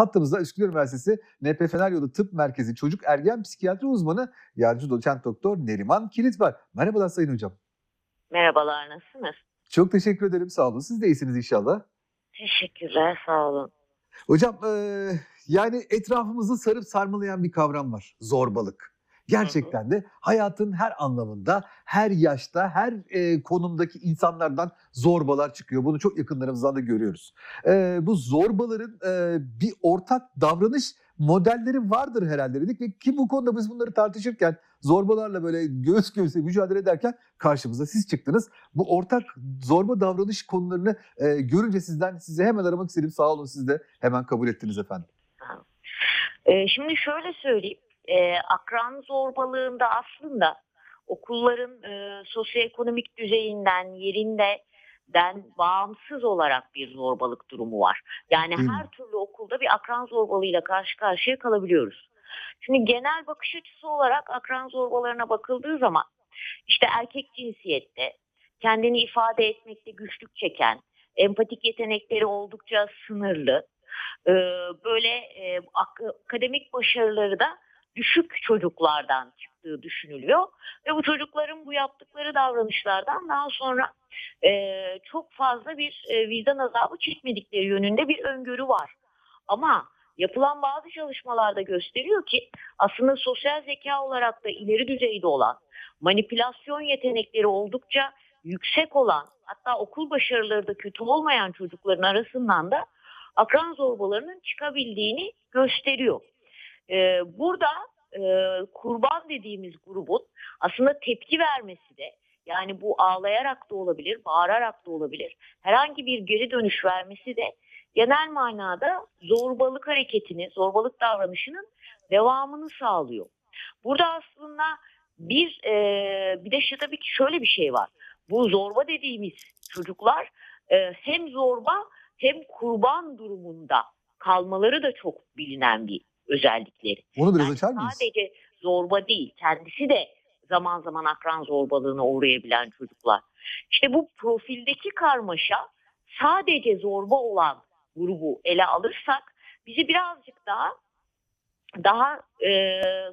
Hattımızda Üsküdar Üniversitesi NPE Yolu Tıp Merkezi Çocuk Ergen Psikiyatri Uzmanı Yardımcı Doçent Doktor Neriman Kilit var. Merhabalar Sayın Hocam. Merhabalar, nasılsınız? Çok teşekkür ederim, sağ olun. Siz de iyisiniz inşallah. Teşekkürler, sağ olun. Hocam yani etrafımızı sarıp sarmalayan bir kavram var, zorbalık. Gerçekten de hayatın her anlamında, her yaşta, her konumdaki insanlardan zorbalar çıkıyor. Bunu çok yakınlarımızdan da görüyoruz. Bu zorbaların bir ortak davranış modelleri vardır herhalde dedik. Ve ki bu konuda biz bunları tartışırken, zorbalarla böyle göğüs göğüse mücadele ederken karşımıza siz çıktınız. Bu ortak zorba davranış konularını görünce size hemen aramak istedim. Sağ olun, siz de hemen kabul ettiniz efendim. Şimdi şöyle söyleyeyim. Akran zorbalığında aslında okulların sosyoekonomik düzeyinden, yerinden bağımsız olarak bir zorbalık durumu var. Yani her türlü okulda bir akran zorbalığıyla karşı karşıya kalabiliyoruz. Şimdi genel bakış açısı olarak akran zorbalarına bakıldığı zaman işte erkek cinsiyette kendini ifade etmekte güçlük çeken, empatik yetenekleri oldukça sınırlı, böyle akademik başarıları da düşük çocuklardan çıktığı düşünülüyor ve bu çocukların bu yaptıkları davranışlardan daha sonra çok fazla bir vicdan azabı çekmedikleri yönünde bir öngörü var. Ama yapılan bazı çalışmalarda gösteriyor ki aslında sosyal zeka olarak da ileri düzeyde olan, manipülasyon yetenekleri oldukça yüksek olan, hatta okul başarıları da kötü olmayan çocukların arasından da akran zorbalarının çıkabildiğini gösteriyor. Burada kurban dediğimiz grubun aslında tepki vermesi de, yani bu ağlayarak da olabilir, bağırarak da olabilir, herhangi bir geri dönüş vermesi de genel manada zorbalık hareketini, zorbalık davranışının devamını sağlıyor. Burada aslında bir de tabii ki şöyle bir şey var. Bu zorba dediğimiz çocuklar hem zorba hem kurban durumunda kalmaları da çok bilinen bir özellikleri. Onu biraz açar mıyız? Sadece zorba değil, kendisi de zaman zaman akran zorbalığına uğrayabilen çocuklar. İşte bu profildeki karmaşa sadece zorba olan grubu ele alırsak bizi birazcık daha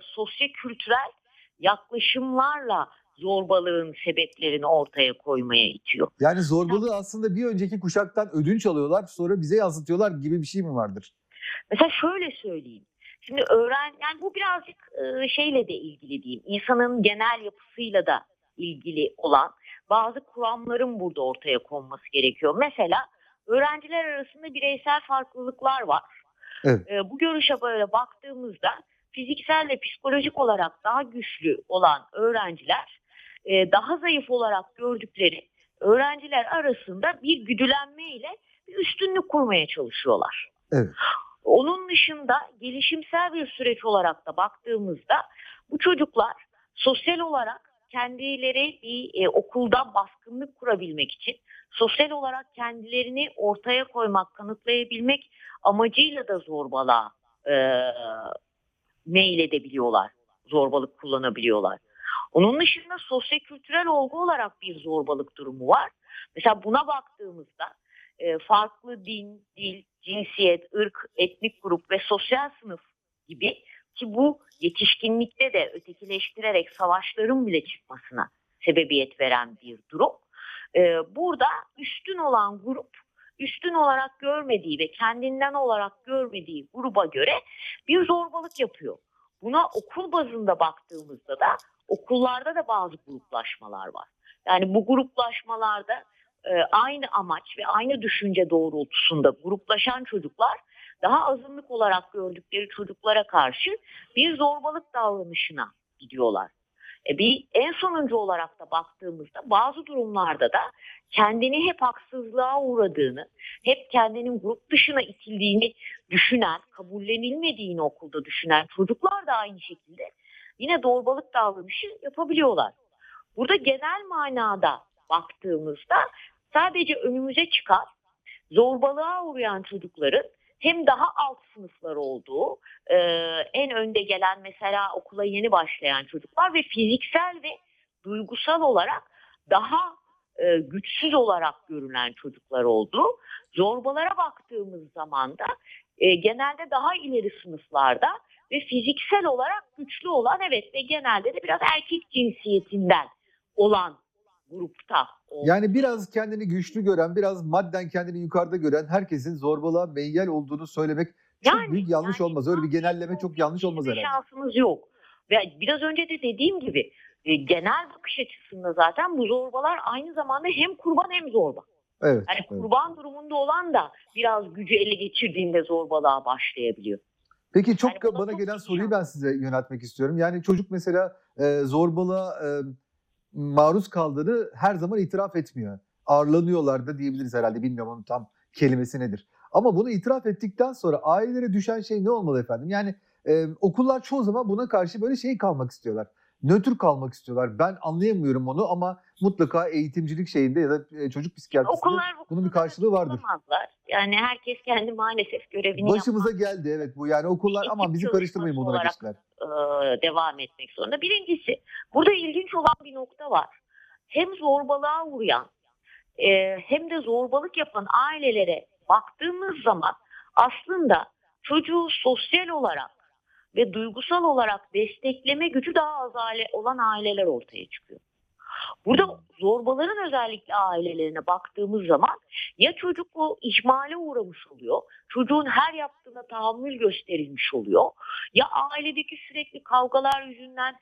sosyokültürel yaklaşımlarla zorbalığın sebeplerini ortaya koymaya itiyor. Yani zorbalığı aslında bir önceki kuşaktan ödünç alıyorlar, sonra bize yansıtıyorlar gibi bir şey mi vardır? Mesela şöyle söyleyeyim. Şimdi yani bu birazcık şeyle de ilgili diyeyim, insanın genel yapısıyla da ilgili olan bazı kuramların burada ortaya konması gerekiyor. Mesela öğrenciler arasında bireysel farklılıklar var. Evet. Bu görüşe böyle baktığımızda fiziksel ve psikolojik olarak daha güçlü olan öğrenciler daha zayıf olarak gördükleri öğrenciler arasında bir güdülenmeyle bir üstünlük kurmaya çalışıyorlar. Evet. Onun dışında gelişimsel bir süreç olarak da baktığımızda bu çocuklar sosyal olarak kendileri bir okulda baskınlık kurabilmek için, sosyal olarak kendilerini ortaya koymak, kanıtlayabilmek amacıyla da zorbalığa meyledebiliyorlar, zorbalık kullanabiliyorlar. Onun dışında sosyokültürel olgu olarak bir zorbalık durumu var. Mesela buna baktığımızda farklı din, dil, cinsiyet, ırk, etnik grup ve sosyal sınıf gibi, ki bu yetişkinlikte de ötekileştirerek savaşların bile çıkmasına sebebiyet veren bir durum. Burada üstün olan grup, üstün olarak görmediği ve kendinden olarak görmediği gruba göre bir zorbalık yapıyor. Buna okul bazında baktığımızda da okullarda da bazı gruplaşmalar var. Yani bu gruplaşmalarda aynı amaç ve aynı düşünce doğrultusunda gruplaşan çocuklar daha azınlık olarak gördükleri çocuklara karşı bir zorbalık davranışına gidiyorlar. En sonuncu olarak da baktığımızda bazı durumlarda da kendini hep haksızlığa uğradığını, hep kendinin grup dışına itildiğini düşünen, kabullenilmediğini okulda düşünen çocuklar da aynı şekilde yine zorbalık davranışı yapabiliyorlar. Burada genel manada baktığımızda sadece önümüze çıkan zorbalığa uğrayan çocukların hem daha alt sınıflar olduğu, en önde gelen mesela okula yeni başlayan çocuklar ve fiziksel ve duygusal olarak daha güçsüz olarak görünen çocuklar olduğu, zorbalara baktığımız zaman da genelde daha ileri sınıflarda ve fiziksel olarak güçlü olan, evet, ve genelde de biraz erkek cinsiyetinden olan grupta. Yani biraz kendini güçlü gören, biraz madden kendini yukarıda gören herkesin zorbalığa meyyal olduğunu söylemek çok büyük yanlış olmaz. Öyle bir genelleme çok yanlış olmaz herhalde. Şansımız yok. Ve biraz önce de dediğim gibi genel bakış açısında zaten bu zorbalar aynı zamanda hem kurban hem zorba. Evet, yani kurban durumunda olan da biraz gücü ele geçirdiğinde zorbalığa başlayabiliyor. Peki çok yani bana çok gelen soruyu ben size yöneltmek istiyorum. Yani çocuk mesela zorbalığa maruz kaldığını her zaman itiraf etmiyor. Ağırlanıyorlar da diyebiliriz herhalde. Bilmiyorum onun tam kelimesi nedir. Ama bunu itiraf ettikten sonra ailelere düşen şey ne olmalı efendim? Yani okullar çoğu zaman buna karşı böyle şey kalmak istiyorlar. Nötr kalmak istiyorlar. Ben anlayamıyorum onu ama mutlaka eğitimcilik şeyinde ya da çocuk psikiyatrisinde bunun bir karşılığı vardır. Yani herkes kendi maalesef görevini başımıza yapmak geldi, evet, bu yani okullar ama bizi karıştırmayın bunlara geçtiler. Devam etmek zorunda. Birincisi burada ilginç olan bir nokta var. Hem zorbalığa uğrayan hem de zorbalık yapan ailelere baktığımız zaman aslında çocuğu sosyal olarak ve duygusal olarak destekleme gücü daha az olan aileler ortaya çıkıyor. Burada zorbaların özellikle ailelerine baktığımız zaman ya çocuk o ihmale uğramış oluyor, çocuğun her yaptığına tahammül gösterilmiş oluyor, ya ailedeki sürekli kavgalar yüzünden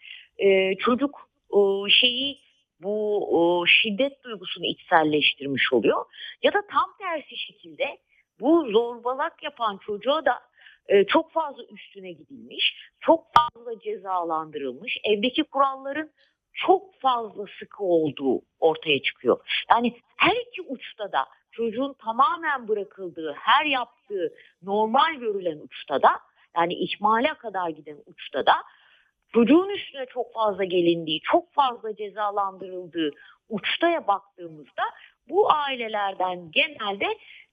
çocuk bu şiddet duygusunu içselleştirmiş oluyor, ya da tam tersi şekilde bu zorbalık yapan çocuğa da çok fazla üstüne gidilmiş, çok fazla cezalandırılmış, evdeki kuralların çok fazla sıkı olduğu ortaya çıkıyor. Yani her iki uçta da çocuğun tamamen bırakıldığı, her yaptığı normal görülen uçta da, yani ihmale kadar giden uçta da, çocuğun üstüne çok fazla gelindiği, çok fazla cezalandırıldığı uçtaya baktığımızda bu ailelerden genelde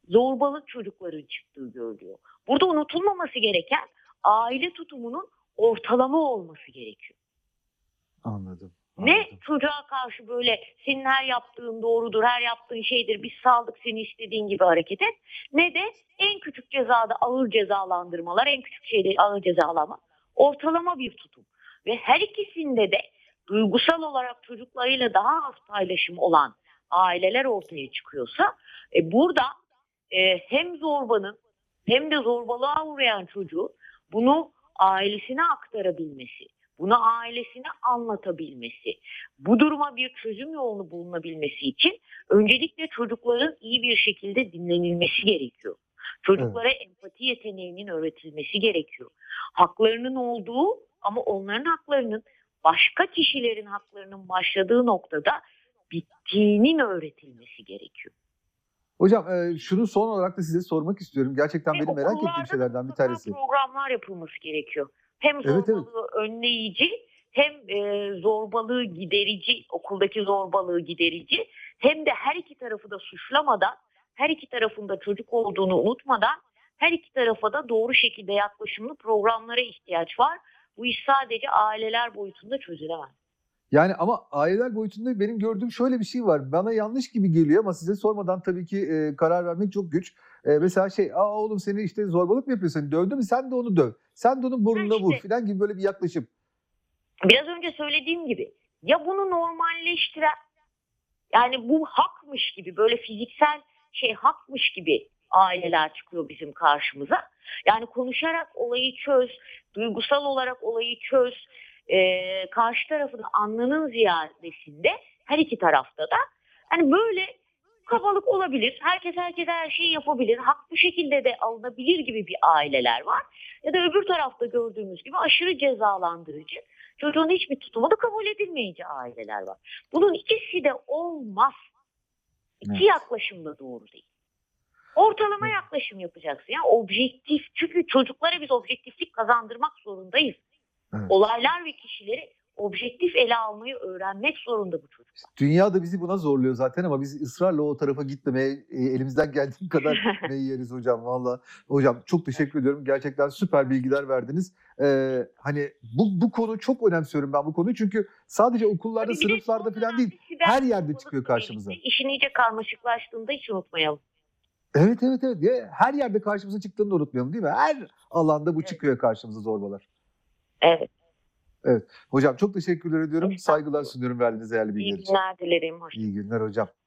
zorbalık çocukların çıktığı görülüyor. Burada unutulmaması gereken aile tutumunun ortalama olması gerekiyor. Anladım. Ne çocuğa karşı böyle senin her yaptığın doğrudur, her yaptığın şeydir, biz saldık seni istediğin gibi hareket et, ne de en küçük cezada ağır cezalandırmalar, en küçük şeyde ağır cezalanma. Ortalama bir tutum. Ve her ikisinde de duygusal olarak çocuklarıyla daha az paylaşım olan aileler ortaya çıkıyorsa burada hem zorbanın hem de zorbalığa uğrayan çocuğu bunu ailesine aktarabilmesi, bunu ailesine anlatabilmesi, bu duruma bir çözüm yolunu bulunabilmesi için öncelikle çocukların iyi bir şekilde dinlenilmesi gerekiyor. Çocuklara empati yeteneğinin öğretilmesi gerekiyor. Haklarının olduğu ama onların haklarının başka kişilerin haklarının başladığı noktada bittiğinin öğretilmesi gerekiyor. Hocam şunu son olarak da size sormak istiyorum. Gerçekten benim merak ettiğim şeylerden bir tanesi. Programlar yapılması gerekiyor. Hem zorbalığı önleyici, hem zorbalığı giderici, okuldaki zorbalığı giderici, hem de her iki tarafı da suçlamadan, her iki tarafında çocuk olduğunu unutmadan, her iki tarafa da doğru şekilde yaklaşımlı programlara ihtiyaç var. Bu iş sadece aileler boyutunda çözülemez. Yani ama aileler boyutunda benim gördüğüm şöyle bir şey var. Bana yanlış gibi geliyor ama size sormadan tabii ki karar vermek çok güç. Mesela oğlum seni işte zorbalık mı yapıyorsun? Dövdü mü? Sen de onu döv. Sen de onun burnuna vur filan gibi böyle bir yaklaşım. Biraz önce söylediğim gibi ya bunu normalleştiren, yani bu hakmış gibi, böyle fiziksel şey hakmış gibi aileler çıkıyor bizim karşımıza. Yani konuşarak olayı çöz, duygusal olarak olayı çöz. Karşı tarafın anlının ziyadesinde her iki tarafta da hani böyle kabalık olabilir. Herkes her şeyi yapabilir. Haklı şekilde de alınabilir gibi bir aileler var. Ya da öbür tarafta gördüğümüz gibi aşırı cezalandırıcı, çocuğun hiçbir tutumu da kabul edilmeyeceği aileler var. Bunun ikisi de olmaz. İki yaklaşım da doğru değil. Ortalama yaklaşım yapacaksın. Yani objektif. Çünkü çocuklara biz objektiflik kazandırmak zorundayız. Evet. Olaylar ve kişileri objektif ele almayı öğrenmek zorunda bu çocuklar. Dünya da bizi buna zorluyor zaten ama biz ısrarla o tarafa gitmemeye elimizden geldiği kadar gitmeyi yeriz hocam valla. Hocam çok teşekkür ediyorum. Gerçekten süper bilgiler verdiniz. Hani bu konu çok önemsiyorum ben bu konuyu. Çünkü sadece okullarda, sınıflarda falan değil her yerde çıkıyor karşımıza. İşin iyice karmaşıklaştığında hiç unutmayalım. Evet. Diye her yerde karşımıza çıktığını unutmayalım değil mi? Her alanda bu çıkıyor karşımıza zorbalar. Evet. Evet. Hocam çok teşekkürler ediyorum. Saygılar sunuyorum verdiğiniz değerli bilgiler için. İyi günler dilerim hocam. İyi günler hocam.